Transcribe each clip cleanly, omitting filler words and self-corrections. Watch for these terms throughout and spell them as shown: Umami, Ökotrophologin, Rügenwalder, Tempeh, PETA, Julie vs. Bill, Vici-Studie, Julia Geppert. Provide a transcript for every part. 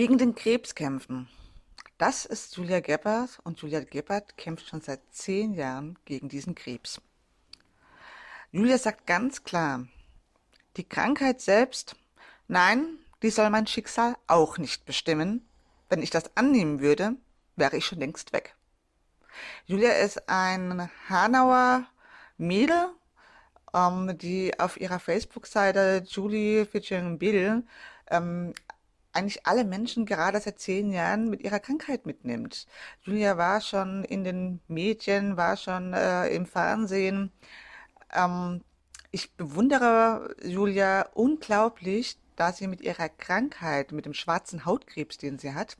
Gegen den Krebs kämpfen. Das ist Julia Geppert, und Julia Geppert kämpft schon seit 10 Jahren gegen diesen Krebs. Julia sagt ganz klar, die Krankheit selbst, nein, die soll mein Schicksal auch nicht bestimmen. Wenn ich das annehmen würde, wäre ich schon längst weg. Julia ist ein Hanauer Mädel, die auf ihrer Facebook-Seite Julie vs. Bill eigentlich alle Menschen gerade seit 10 Jahren mit ihrer Krankheit mitnimmt. Julia war schon in den Medien, war schon im Fernsehen. Ich bewundere Julia unglaublich, da sie mit ihrer Krankheit, mit dem schwarzen Hautkrebs, den sie hat,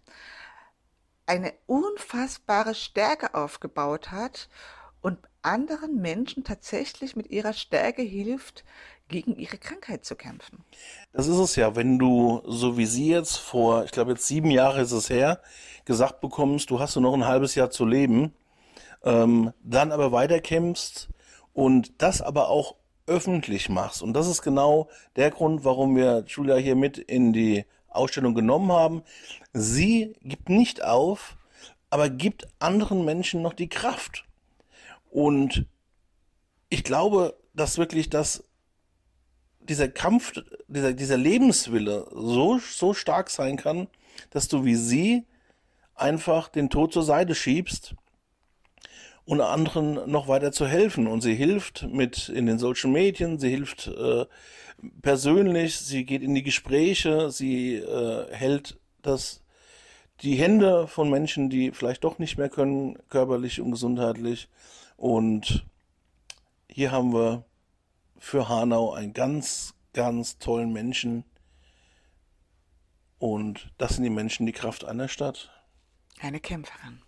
eine unfassbare Stärke aufgebaut hat und anderen Menschen tatsächlich mit ihrer Stärke hilft, gegen ihre Krankheit zu kämpfen. Das ist es ja, wenn du, so wie sie jetzt vor, ich glaube jetzt 7 Jahre ist es her, gesagt bekommst, du hast nur noch ein halbes Jahr zu leben, dann aber weiterkämpfst und das aber auch öffentlich machst. Und das ist genau der Grund, warum wir Julia hier mit in die Ausstellung genommen haben. Sie gibt nicht auf, aber gibt anderen Menschen noch die Kraft. Und ich glaube, dass wirklich das dieser Kampf, dieser Lebenswille so stark sein kann, dass du wie sie einfach den Tod zur Seite schiebst und anderen noch weiter zu helfen. Und sie hilft mit in den Social Medien, sie hilft persönlich, sie geht in die Gespräche, sie hält die Hände von Menschen, die vielleicht doch nicht mehr können, körperlich und gesundheitlich. Und hier haben wir für Hanau einen ganz, ganz tollen Menschen. Und das sind die Menschen, die Kraft einer Stadt. Eine Kämpferin.